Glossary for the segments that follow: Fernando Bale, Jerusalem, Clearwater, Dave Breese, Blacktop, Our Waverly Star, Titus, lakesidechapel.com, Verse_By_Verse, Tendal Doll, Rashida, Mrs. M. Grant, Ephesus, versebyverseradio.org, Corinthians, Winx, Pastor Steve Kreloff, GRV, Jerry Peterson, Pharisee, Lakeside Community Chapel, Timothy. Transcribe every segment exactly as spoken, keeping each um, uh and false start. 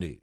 News.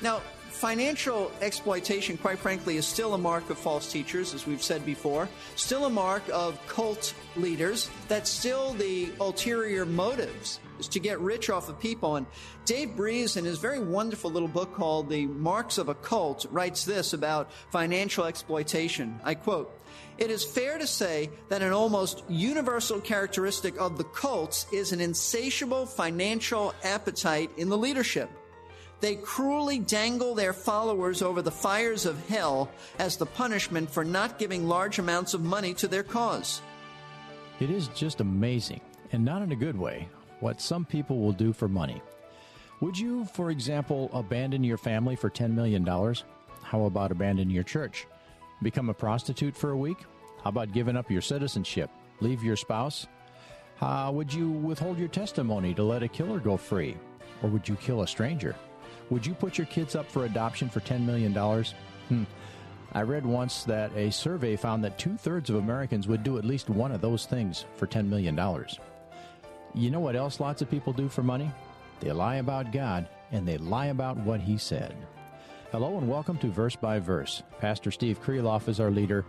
Now, financial exploitation, quite frankly, is still a mark of false teachers, as we've said before, still a mark of cult leaders. That's still the ulterior motives, is to get rich off of people. And Dave Breese, in his very wonderful little book called The Marks of a Cult, writes this about financial exploitation. I quote, "It is fair to say that an almost universal characteristic of the cults is an insatiable financial appetite in the leadership. They cruelly dangle their followers over the fires of hell as the punishment for not giving large amounts of money to their cause." It is just amazing, and not in a good way, what some people will do for money. Would you, for example, abandon your family for ten million dollars? How about abandon your church? Become a prostitute for a week? How about giving up your citizenship? Leave your spouse? Uh, would you withhold your testimony to let a killer go free? Or would you kill a stranger? Would you put your kids up for adoption for ten million dollars? Hmm. I read once that a survey found that two-thirds of Americans would do at least one of those things for ten million dollars. You know what else lots of people do for money? They lie about God, and they lie about what He said. Hello and welcome to Verse by Verse. Pastor Steve Kreloff is our leader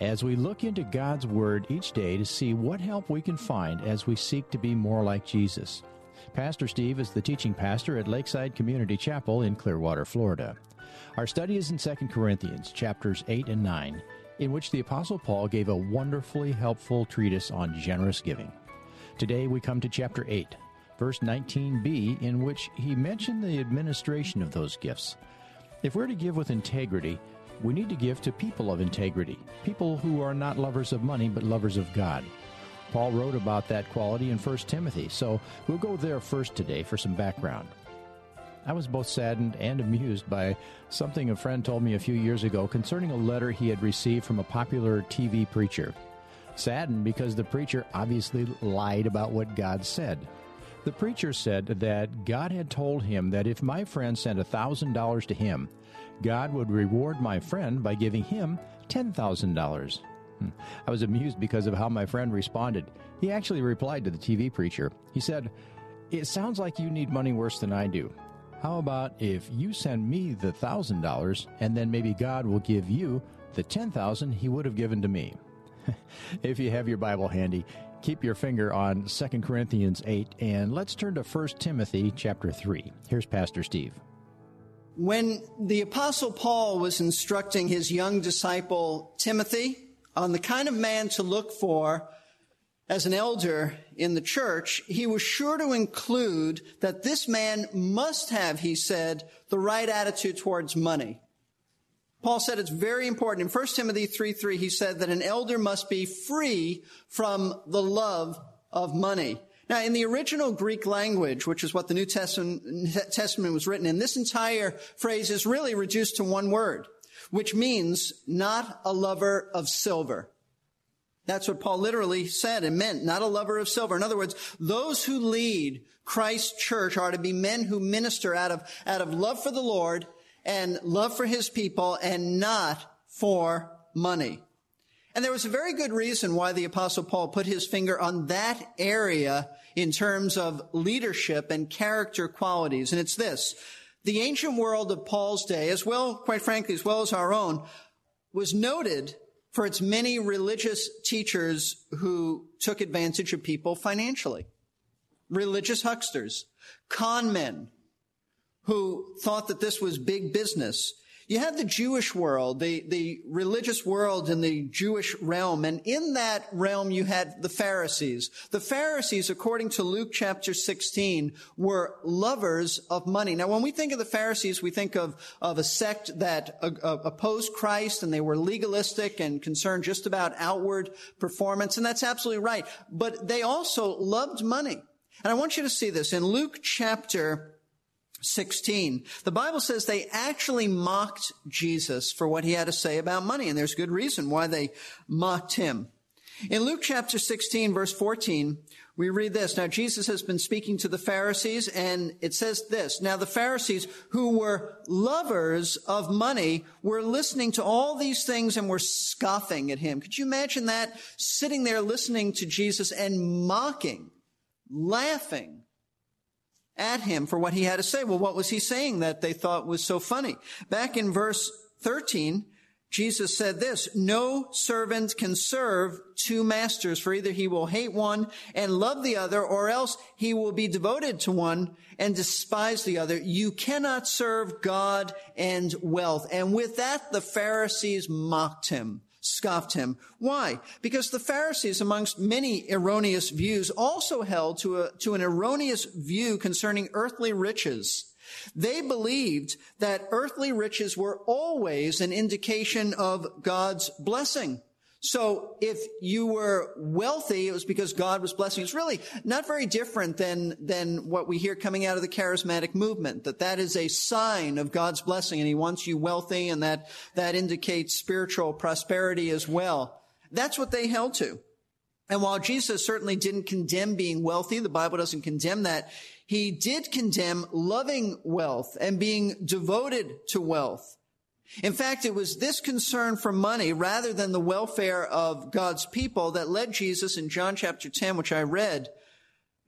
as we look into God's Word each day to see what help we can find as we seek to be more like Jesus. Pastor Steve is the teaching pastor at Lakeside Community Chapel in Clearwater, Florida. Our study is in Second Corinthians, chapters eight and nine, in which the Apostle Paul gave a wonderfully helpful treatise on generous giving. Today we come to chapter eight, verse nineteen b, in which he mentioned the administration of those gifts. If we're to give with integrity, we need to give to people of integrity, people who are not lovers of money but lovers of God. Paul wrote about that quality in First Timothy, so we'll go there first today for some background. I was both saddened and amused by something a friend told me a few years ago concerning a letter he had received from a popular T V preacher. Saddened because the preacher obviously lied about what God said. The preacher said that God had told him that if my friend sent one thousand dollars to him, God would reward my friend by giving him ten thousand dollars. I was amused because of how my friend responded. He actually replied to the T V preacher. He said, "It sounds like you need money worse than I do. How about if you send me the one thousand dollars and then maybe God will give you the ten thousand dollars He would have given to me?" If you have your Bible handy, keep your finger on Second Corinthians eight, and let's turn to First Timothy chapter three. Here's Pastor Steve. When the Apostle Paul was instructing his young disciple Timothy on the kind of man to look for as an elder in the church, he was sure to include that this man must have, he said, the right attitude towards money. Paul said it's very important. In First Timothy three three, he said that an elder must be free from the love of money. Now, in the original Greek language, which is what the New Testament was written in, this entire phrase is really reduced to one word, which means not a lover of silver. That's what Paul literally said and meant, not a lover of silver. In other words, those who lead Christ's church are to be men who minister out of, out of love for the Lord and love for His people and not for money. And there was a very good reason why the Apostle Paul put his finger on that area in terms of leadership and character qualities, and it's this. The ancient world of Paul's day, as well, quite frankly, as well as our own, was noted for its many religious teachers who took advantage of people financially. Religious hucksters, con men who thought that this was big business, You have the Jewish world, the, the religious world in the Jewish realm, and in that realm you had the Pharisees. The Pharisees, according to Luke chapter sixteen, were lovers of money. Now, when we think of the Pharisees, we think of, of a sect that uh, uh, opposed Christ, and they were legalistic and concerned just about outward performance, and that's absolutely right. But they also loved money. And I want you to see this in Luke chapter sixteen. The Bible says they actually mocked Jesus for what he had to say about money, and there's good reason why they mocked him. In Luke chapter sixteen, verse fourteen, we read this. Now, Jesus has been speaking to the Pharisees, and it says this. Now, the Pharisees, who were lovers of money, were listening to all these things and were scoffing at him. Could you imagine that? Sitting there listening to Jesus and mocking, laughing at him for what he had to say. Well, what was he saying that they thought was so funny? Back in verse thirteen, Jesus said this, "No servant can serve two masters, for either he will hate one and love the other, or else he will be devoted to one and despise the other. You cannot serve God and wealth." And with that, the Pharisees mocked him, scoffed him. Why? Because the Pharisees, amongst many erroneous views, also held to a, to an erroneous view concerning earthly riches. They believed that earthly riches were always an indication of God's blessing. So if you were wealthy, it was because God was blessing. It's really not very different than, than what we hear coming out of the charismatic movement, that that is a sign of God's blessing and he wants you wealthy, and that, that indicates spiritual prosperity as well. That's what they held to. And while Jesus certainly didn't condemn being wealthy, the Bible doesn't condemn that, he did condemn loving wealth and being devoted to wealth. In fact, it was this concern for money rather than the welfare of God's people that led Jesus in John chapter ten, which I read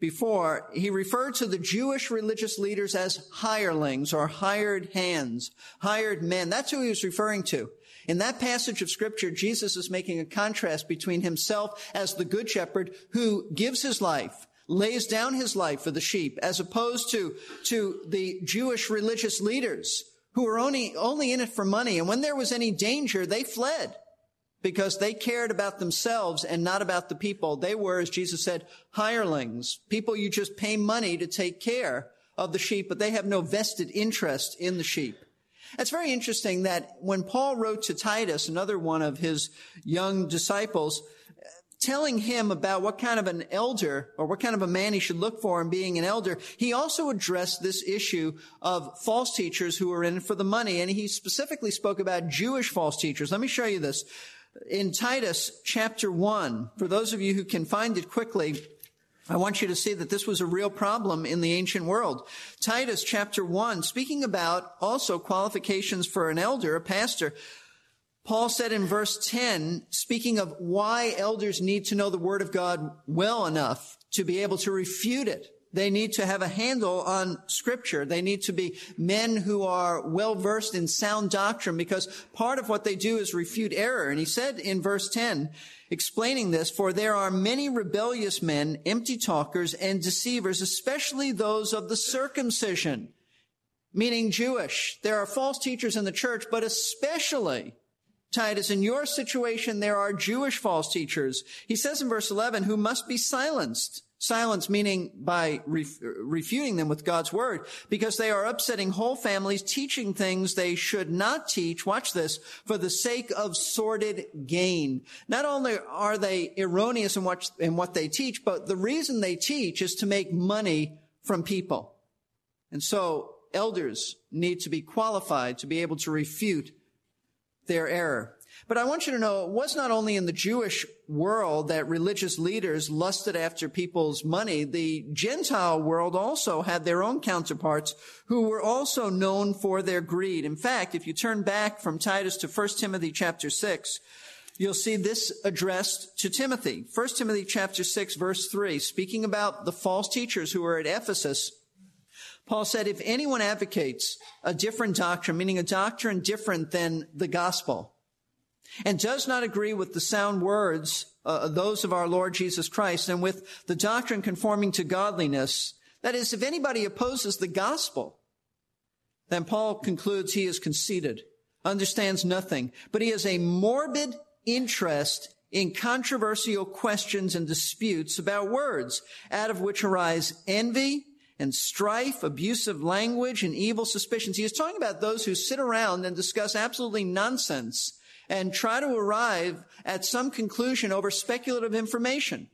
before. He referred to the Jewish religious leaders as hirelings or hired hands, hired men. That's who he was referring to. In that passage of Scripture, Jesus is making a contrast between himself as the good shepherd who gives his life, lays down his life for the sheep, as opposed to, to the Jewish religious leaders who were only, only in it for money. And when there was any danger, they fled because they cared about themselves and not about the people. They were, as Jesus said, hirelings, people you just pay money to take care of the sheep, but they have no vested interest in the sheep. It's very interesting that when Paul wrote to Titus, another one of his young disciples, telling him about what kind of an elder or what kind of a man he should look for in being an elder, he also addressed this issue of false teachers who were in it for the money. And he specifically spoke about Jewish false teachers. Let me show you this. In Titus chapter one, for those of you who can find it quickly, I want you to see that this was a real problem in the ancient world. Titus chapter one, speaking about also qualifications for an elder, a pastor, Paul said in verse ten, speaking of why elders need to know the word of God well enough to be able to refute it. They need to have a handle on Scripture. They need to be men who are well-versed in sound doctrine, because part of what they do is refute error. And he said in verse ten, explaining this, "For there are many rebellious men, empty talkers, and deceivers, especially those of the circumcision," meaning Jewish. There are false teachers in the church, but especially, Titus, in your situation, there are Jewish false teachers. He says in verse eleven, "who must be silenced." Silence meaning by ref- refuting them with God's word, "because they are upsetting whole families, teaching things they should not teach." Watch this. "For the sake of sordid gain." Not only are they erroneous in what, in what they teach, but the reason they teach is to make money from people. And so elders need to be qualified to be able to refute their error. But I want you to know, it was not only in the Jewish world that religious leaders lusted after people's money. The Gentile world also had their own counterparts who were also known for their greed. In fact, if you turn back from Titus to First Timothy chapter six, you'll see this addressed to Timothy. First Timothy chapter six, verse three, speaking about the false teachers who were at Ephesus, Paul said, "If anyone advocates a different doctrine," meaning a doctrine different than the gospel, "and does not agree with the sound words, uh, those of our Lord Jesus Christ, and with the doctrine conforming to godliness," that is, if anybody opposes the gospel, then Paul concludes he is conceited, understands nothing, but he has a morbid interest in controversial questions and disputes about words, out of which arise envy and strife, abusive language, and evil suspicions. He is talking about those who sit around and discuss absolutely nonsense and try to arrive at some conclusion over speculative information.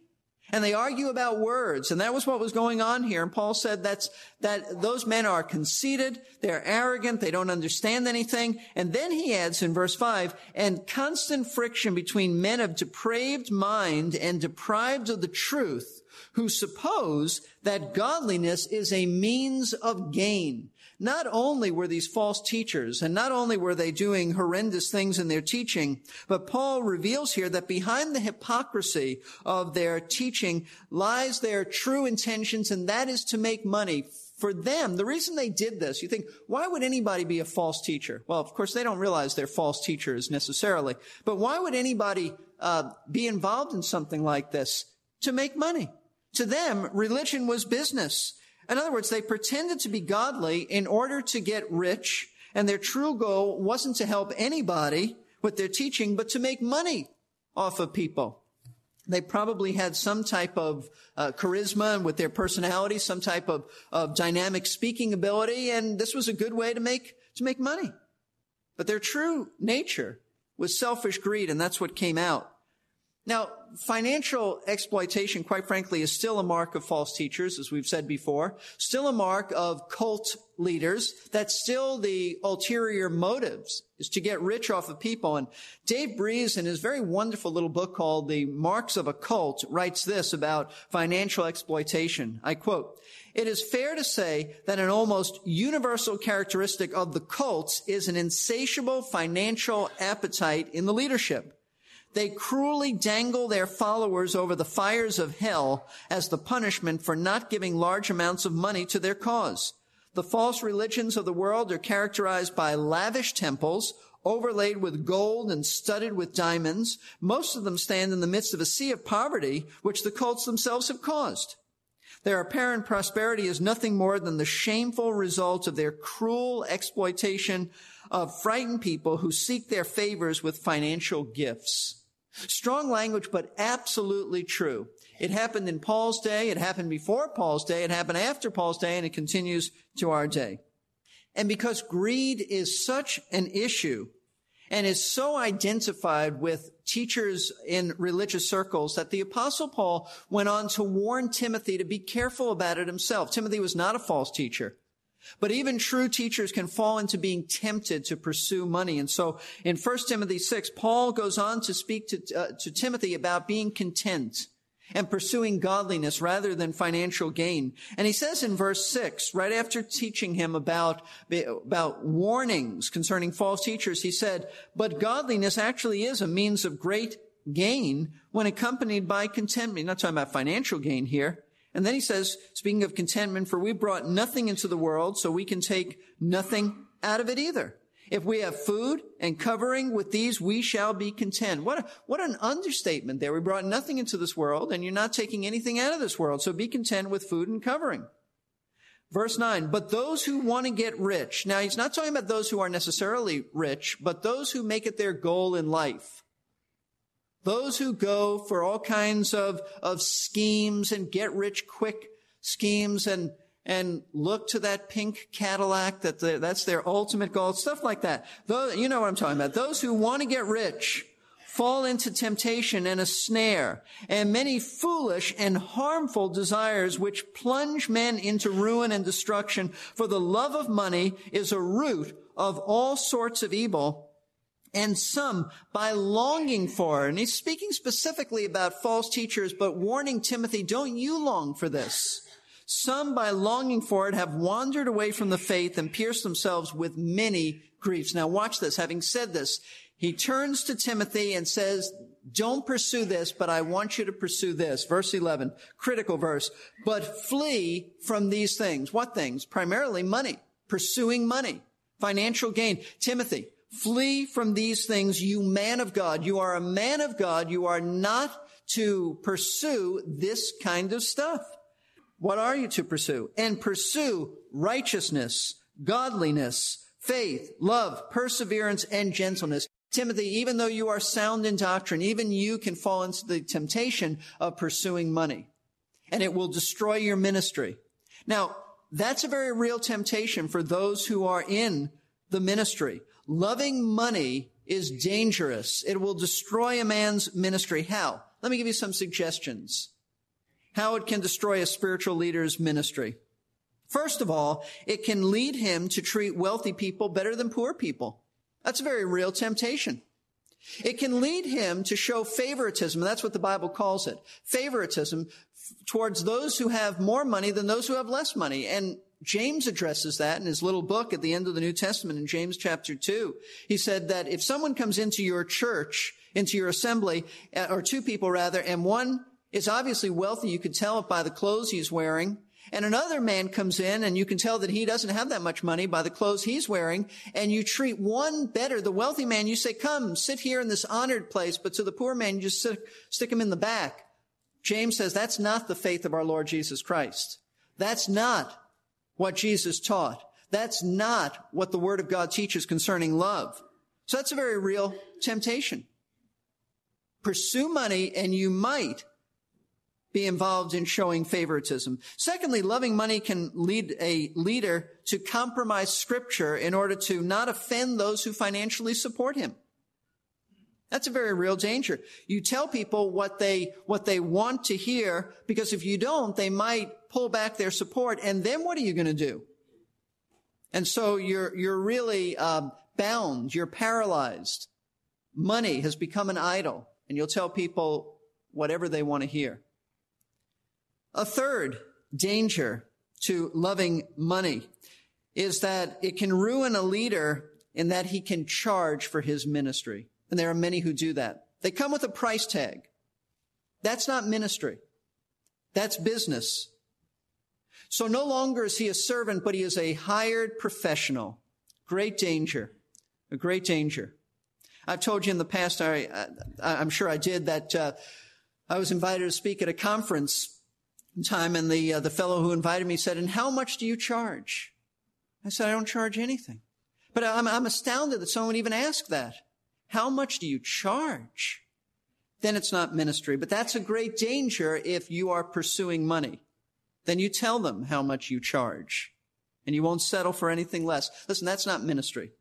And they argue about words. And that was what was going on here. And Paul said that's, that those men are conceited. They're arrogant. They don't understand anything. And then he adds in verse five, and constant friction between men of depraved mind and deprived of the truth, who suppose that godliness is a means of gain. Not only were these false teachers, and not only were they doing horrendous things in their teaching, but Paul reveals here that behind the hypocrisy of their teaching lies their true intentions, and that is to make money. For them, the reason they did this, you think, why would anybody be a false teacher? Well, of course, they don't realize they're false teachers necessarily, but why would anybody uh, be involved in something like this? To make money. To them, religion was business. In other words, they pretended to be godly in order to get rich, and their true goal wasn't to help anybody with their teaching, but to make money off of people. They probably had some type of uh, charisma with their personality, some type of, of dynamic speaking ability, and this was a good way to make to make money. But their true nature was selfish greed, and that's what came out. Now, financial exploitation, quite frankly, is still a mark of false teachers, as we've said before, still a mark of cult leaders. That's still the ulterior motives, is to get rich off of people. And Dave Breese, in his very wonderful little book called The Marks of a Cult, writes this about financial exploitation. I quote, "It is fair to say that an almost universal characteristic of the cults is an insatiable financial appetite in the leadership. They cruelly dangle their followers over the fires of hell as the punishment for not giving large amounts of money to their cause. The false religions of the world are characterized by lavish temples, overlaid with gold and studded with diamonds. Most of them stand in the midst of a sea of poverty, which the cults themselves have caused. Their apparent prosperity is nothing more than the shameful result of their cruel exploitation of frightened people who seek their favors with financial gifts." Strong language, but absolutely true. It happened in Paul's day. It happened before Paul's day. It happened after Paul's day, and it continues to our day. And because greed is such an issue and is so identified with teachers in religious circles, that the Apostle Paul went on to warn Timothy to be careful about it himself. Timothy was not a false teacher. But even true teachers can fall into being tempted to pursue money. And so in First Timothy six, Paul goes on to speak to, uh, to Timothy about being content and pursuing godliness rather than financial gain. And he says in verse six, right after teaching him about, about warnings concerning false teachers, he said, "But godliness actually is a means of great gain when accompanied by contentment." He's not talking about financial gain here. And then he says, speaking of contentment, "For we brought nothing into the world, so we can take nothing out of it either. If we have food and covering, with these we shall be content." What a, what an understatement there. We brought nothing into this world, and you're not taking anything out of this world, so be content with food and covering. Verse nine, "But those who want to get rich." Now, he's not talking about those who are necessarily rich, but those who make it their goal in life. Those who go for all kinds of, of schemes and get rich quick schemes and, and look to that pink Cadillac, that the, that's their ultimate goal, stuff like that. Those, you know what I'm talking about. Those who want to get rich fall into temptation and a snare and many foolish and harmful desires, which plunge men into ruin and destruction. For the love of money is a root of all sorts of evil. And some, by longing for, and he's speaking specifically about false teachers, but warning Timothy, don't you long for this. Some, by longing for it, have wandered away from the faith and pierced themselves with many griefs. Now watch this. Having said this, he turns to Timothy and says, don't pursue this, but I want you to pursue this. Verse eleven, critical verse. "But flee from these things." What things? Primarily money, pursuing money, financial gain. Timothy, flee from these things, you man of God. You are a man of God. You are not to pursue this kind of stuff. What are you to pursue? "And pursue righteousness, godliness, faith, love, perseverance, and gentleness. Timothy, even though you are sound in doctrine, even you can fall into the temptation of pursuing money, and it will destroy your ministry. Now, that's a very real temptation for those who are in the ministry. Loving money is dangerous. It will destroy a man's ministry. How? Let me give you some suggestions. How it can destroy a spiritual leader's ministry. First of all, it can lead him to treat wealthy people better than poor people. That's a very real temptation. It can lead him to show favoritism. That's what the Bible calls it. Favoritism f- towards those who have more money than those who have less money. And James addresses that in his little book at the end of the New Testament in James chapter two. He said that if someone comes into your church, into your assembly, or two people rather, and one is obviously wealthy, you can tell it by the clothes he's wearing. And another man comes in, and you can tell that he doesn't have that much money by the clothes he's wearing, and you treat one better. The wealthy man, you say, come, sit here in this honored place, but to the poor man, you just sit, stick him in the back. James says that's not the faith of our Lord Jesus Christ. That's not what Jesus taught. That's not what the Word of God teaches concerning love. So that's a very real temptation. Pursue money, and you might be involved in showing favoritism. Secondly, loving money can lead a leader to compromise Scripture in order to not offend those who financially support him. That's a very real danger. You tell people what they what they want to hear, because if you don't, they might pull back their support, and then what are you going to do? And so you're you're really um, bound. You're paralyzed. Money has become an idol, and you'll tell people whatever they want to hear. A third danger to loving money is that it can ruin a leader in that he can charge for his ministry. And there are many who do that. They come with a price tag. That's not ministry. That's business. So no longer is he a servant, but he is a hired professional. Great danger. A great danger. I've told you in the past, I, I, I'm sure I did, that uh, I was invited to speak at a conference time, and the uh, the fellow who invited me said, "And how much do you charge?" I said, "I don't charge anything." But I'm I'm astounded that someone even asked that. How much do you charge? Then it's not ministry. But that's a great danger if you are pursuing money. Then you tell them how much you charge, and you won't settle for anything less. Listen, that's not ministry.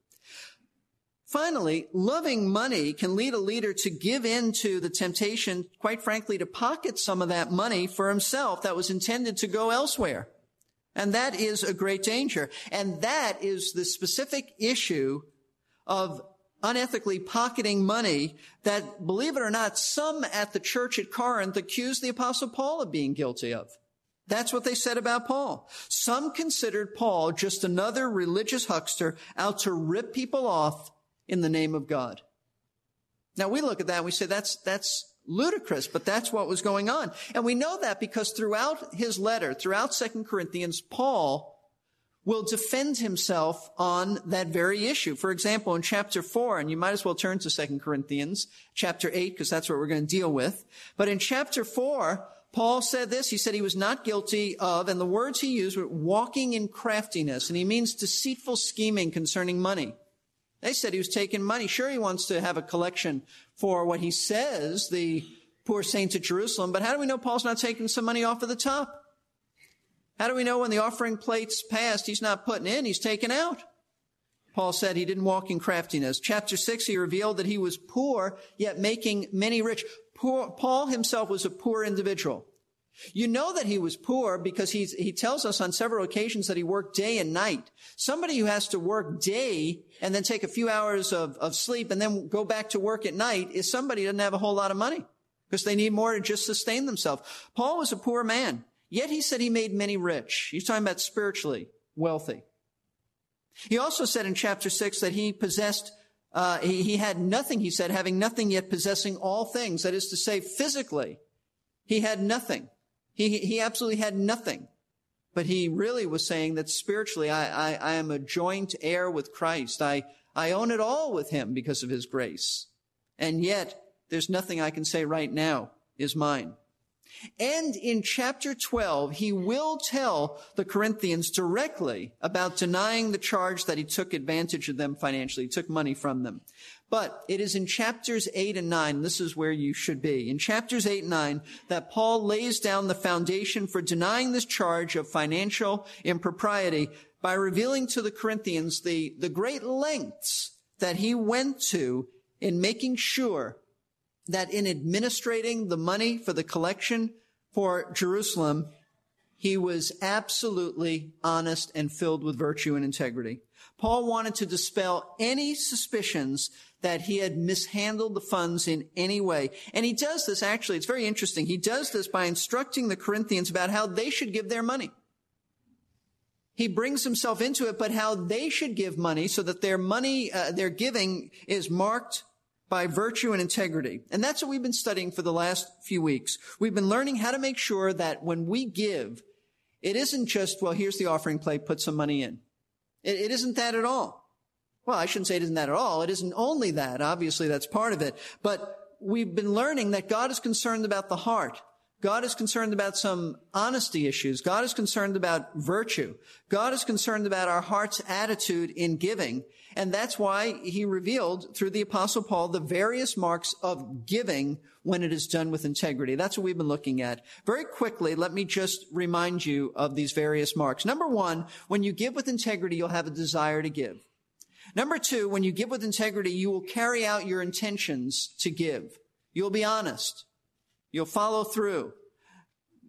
Finally, loving money can lead a leader to give in to the temptation, quite frankly, to pocket some of that money for himself that was intended to go elsewhere. And that is a great danger. And that is the specific issue of unethically pocketing money that, believe it or not, some at the church at Corinth accused the Apostle Paul of being guilty of. That's what they said about Paul. Some considered Paul just another religious huckster out to rip people off in the name of God. Now we look at that and we say that's that's ludicrous, but that's what was going on. And we know that because throughout his letter, throughout Second Corinthians, Paul will defend himself on that very issue. For example, in chapter four, and you might as well turn to Second Corinthians, chapter eight, because that's what we're going to deal with. But in chapter four, Paul said this. He said he was not guilty of, and the words he used were walking in craftiness, and he means deceitful scheming concerning money. They said he was taking money. Sure, he wants to have a collection for what he says, the poor saints at Jerusalem, but how do we know Paul's not taking some money off of the top? How do we know when the offering plate's passed, he's not putting in, he's taking out? Paul said he didn't walk in craftiness. Chapter six, he revealed that he was poor, yet making many rich. Poor, Paul himself was a poor individual. You know that he was poor because he's, he tells us on several occasions that he worked day and night. Somebody who has to work day and then take a few hours of, of sleep and then go back to work at night is somebody who doesn't have a whole lot of money because they need more to just sustain themselves. Paul was a poor man, yet he said he made many rich. He's talking about spiritually wealthy. He also said in chapter six that he possessed uh he, he had nothing, he said, having nothing yet possessing all things. That is to say, physically, he had nothing. He he absolutely had nothing, but he really was saying that spiritually, I, I, I am a joint heir with Christ. I, I own it all with him because of his grace. And yet there's nothing I can say right now is mine. And in chapter twelve, he will tell the Corinthians directly about denying the charge that he took advantage of them financially. He took money from them. But it is in chapters eight and nine, this is where you should be, in chapters eight and nine, that Paul lays down the foundation for denying this charge of financial impropriety by revealing to the Corinthians the, the great lengths that he went to in making sure that in administrating the money for the collection for Jerusalem, he was absolutely honest and filled with virtue and integrity. Paul wanted to dispel any suspicions that he had mishandled the funds in any way. And he does this, actually, it's very interesting. He does this by instructing the Corinthians about how they should give their money. He brings himself into it, but how they should give money so that their money, uh, their giving is marked by virtue and integrity. And that's what we've been studying for the last few weeks. We've been learning how to make sure that when we give, it isn't just, well, here's the offering plate, put some money in. It, it isn't that at all. Well, I shouldn't say it isn't that at all. It isn't only that. Obviously, that's part of it. But we've been learning that God is concerned about the heart. God is concerned about some honesty issues. God is concerned about virtue. God is concerned about our heart's attitude in giving. And that's why he revealed through the Apostle Paul the various marks of giving when it is done with integrity. That's what we've been looking at. Very quickly, let me just remind you of these various marks. Number one, when you give with integrity, you'll have a desire to give. Number two, when you give with integrity, you will carry out your intentions to give. You'll be honest. You'll follow through.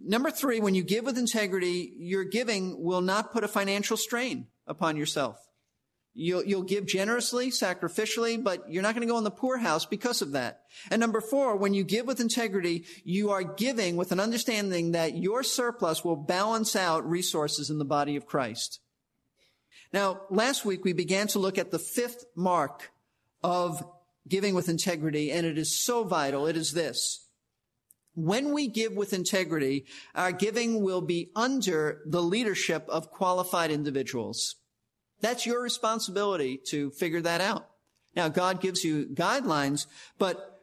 Number three, when you give with integrity, your giving will not put a financial strain upon yourself. You'll, you'll give generously, sacrificially, but you're not going to go in the poorhouse because of that. And number four, when you give with integrity, you are giving with an understanding that your surplus will balance out resources in the body of Christ. Now, last week we began to look at the fifth mark of giving with integrity, and it is so vital. It is this. When we give with integrity, our giving will be under the leadership of qualified individuals. That's your responsibility to figure that out. Now, God gives you guidelines, but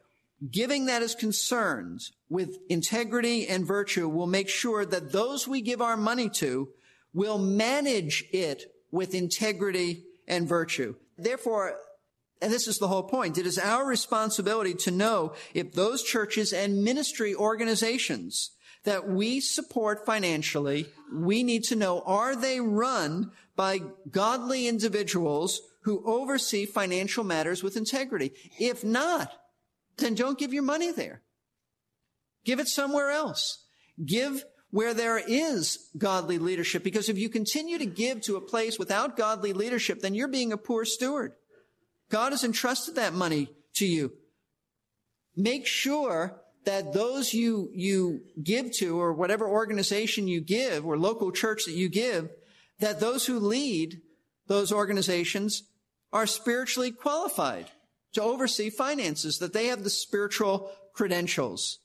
giving that is concerned with integrity and virtue will make sure that those we give our money to will manage it with integrity and virtue. Therefore, and this is the whole point, it is our responsibility to know if those churches and ministry organizations that we support financially, we need to know, are they run by godly individuals who oversee financial matters with integrity? If not, then don't give your money there. Give it somewhere else. Give where there is godly leadership, because if you continue to give to a place without godly leadership, then you're being a poor steward. God has entrusted that money to you. Make sure that those you, you give to, or whatever organization you give, or local church that you give, that those who lead those organizations are spiritually qualified to oversee finances, that they have the spiritual credentials.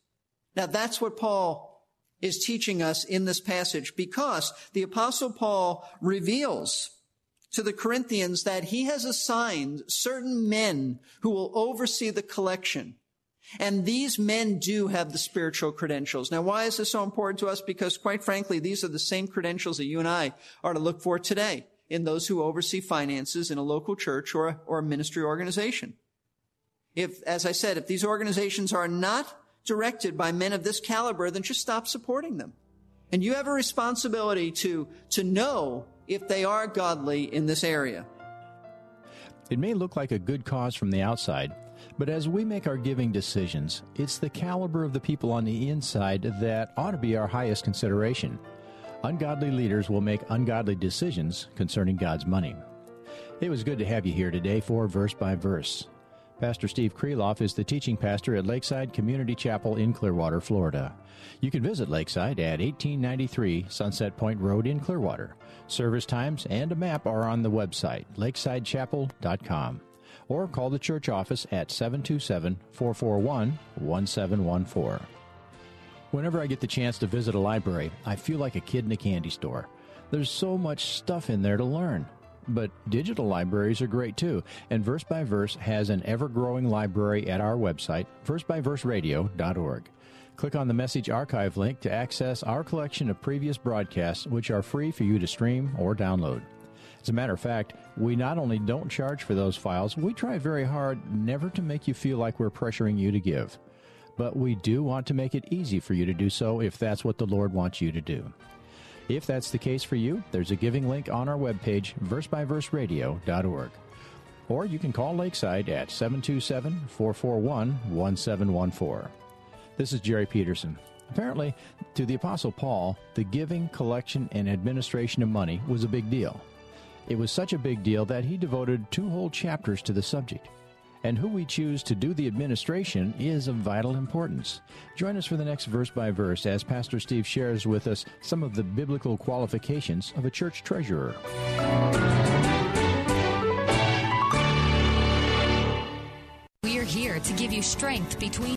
Now, that's what Paul is teaching us in this passage, because the Apostle Paul reveals to the Corinthians that he has assigned certain men who will oversee the collection. And these men do have the spiritual credentials. Now, why is this so important to us? Because, quite frankly, these are the same credentials that you and I are to look for today in those who oversee finances in a local church or a, or a ministry organization. If, as I said, if these organizations are not directed by men of this caliber, then just stop supporting them. And you have a responsibility to, to know if they are godly in this area. It may look like a good cause from the outside, but as we make our giving decisions, it's the caliber of the people on the inside that ought to be our highest consideration. Ungodly leaders will make ungodly decisions concerning God's money. It was good to have you here today for Verse by Verse. Pastor Steve Kreloff is the teaching pastor at Lakeside Community Chapel in Clearwater, Florida. You can visit Lakeside at eighteen ninety-three Sunset Point Road in Clearwater. Service times and a map are on the website, lakeside chapel dot com. Or call the church office at seven two seven, four four one, one seven one four. Whenever I get the chance to visit a library, I feel like a kid in a candy store. There's so much stuff in there to learn. But digital libraries are great too, and Verse by Verse has an ever-growing library at our website, verse by verse radio dot org. Click on the Message Archive link to access our collection of previous broadcasts, which are free for you to stream or download. As a matter of fact, we not only don't charge for those files, we try very hard never to make you feel like we're pressuring you to give. But we do want to make it easy for you to do so if that's what the Lord wants you to do. If that's the case for you, there's a giving link on our webpage, verse by verse radio dot org. Or you can call Lakeside at seven two seven, four four one, one seven one four. This is Jerry Peterson. Apparently, to the Apostle Paul, the giving, collection, and administration of money was a big deal. It was such a big deal that he devoted two whole chapters to the subject. And who we choose to do the administration is of vital importance. Join us for the next Verse by Verse as Pastor Steve shares with us some of the biblical qualifications of a church treasurer. We are here to give you strength between...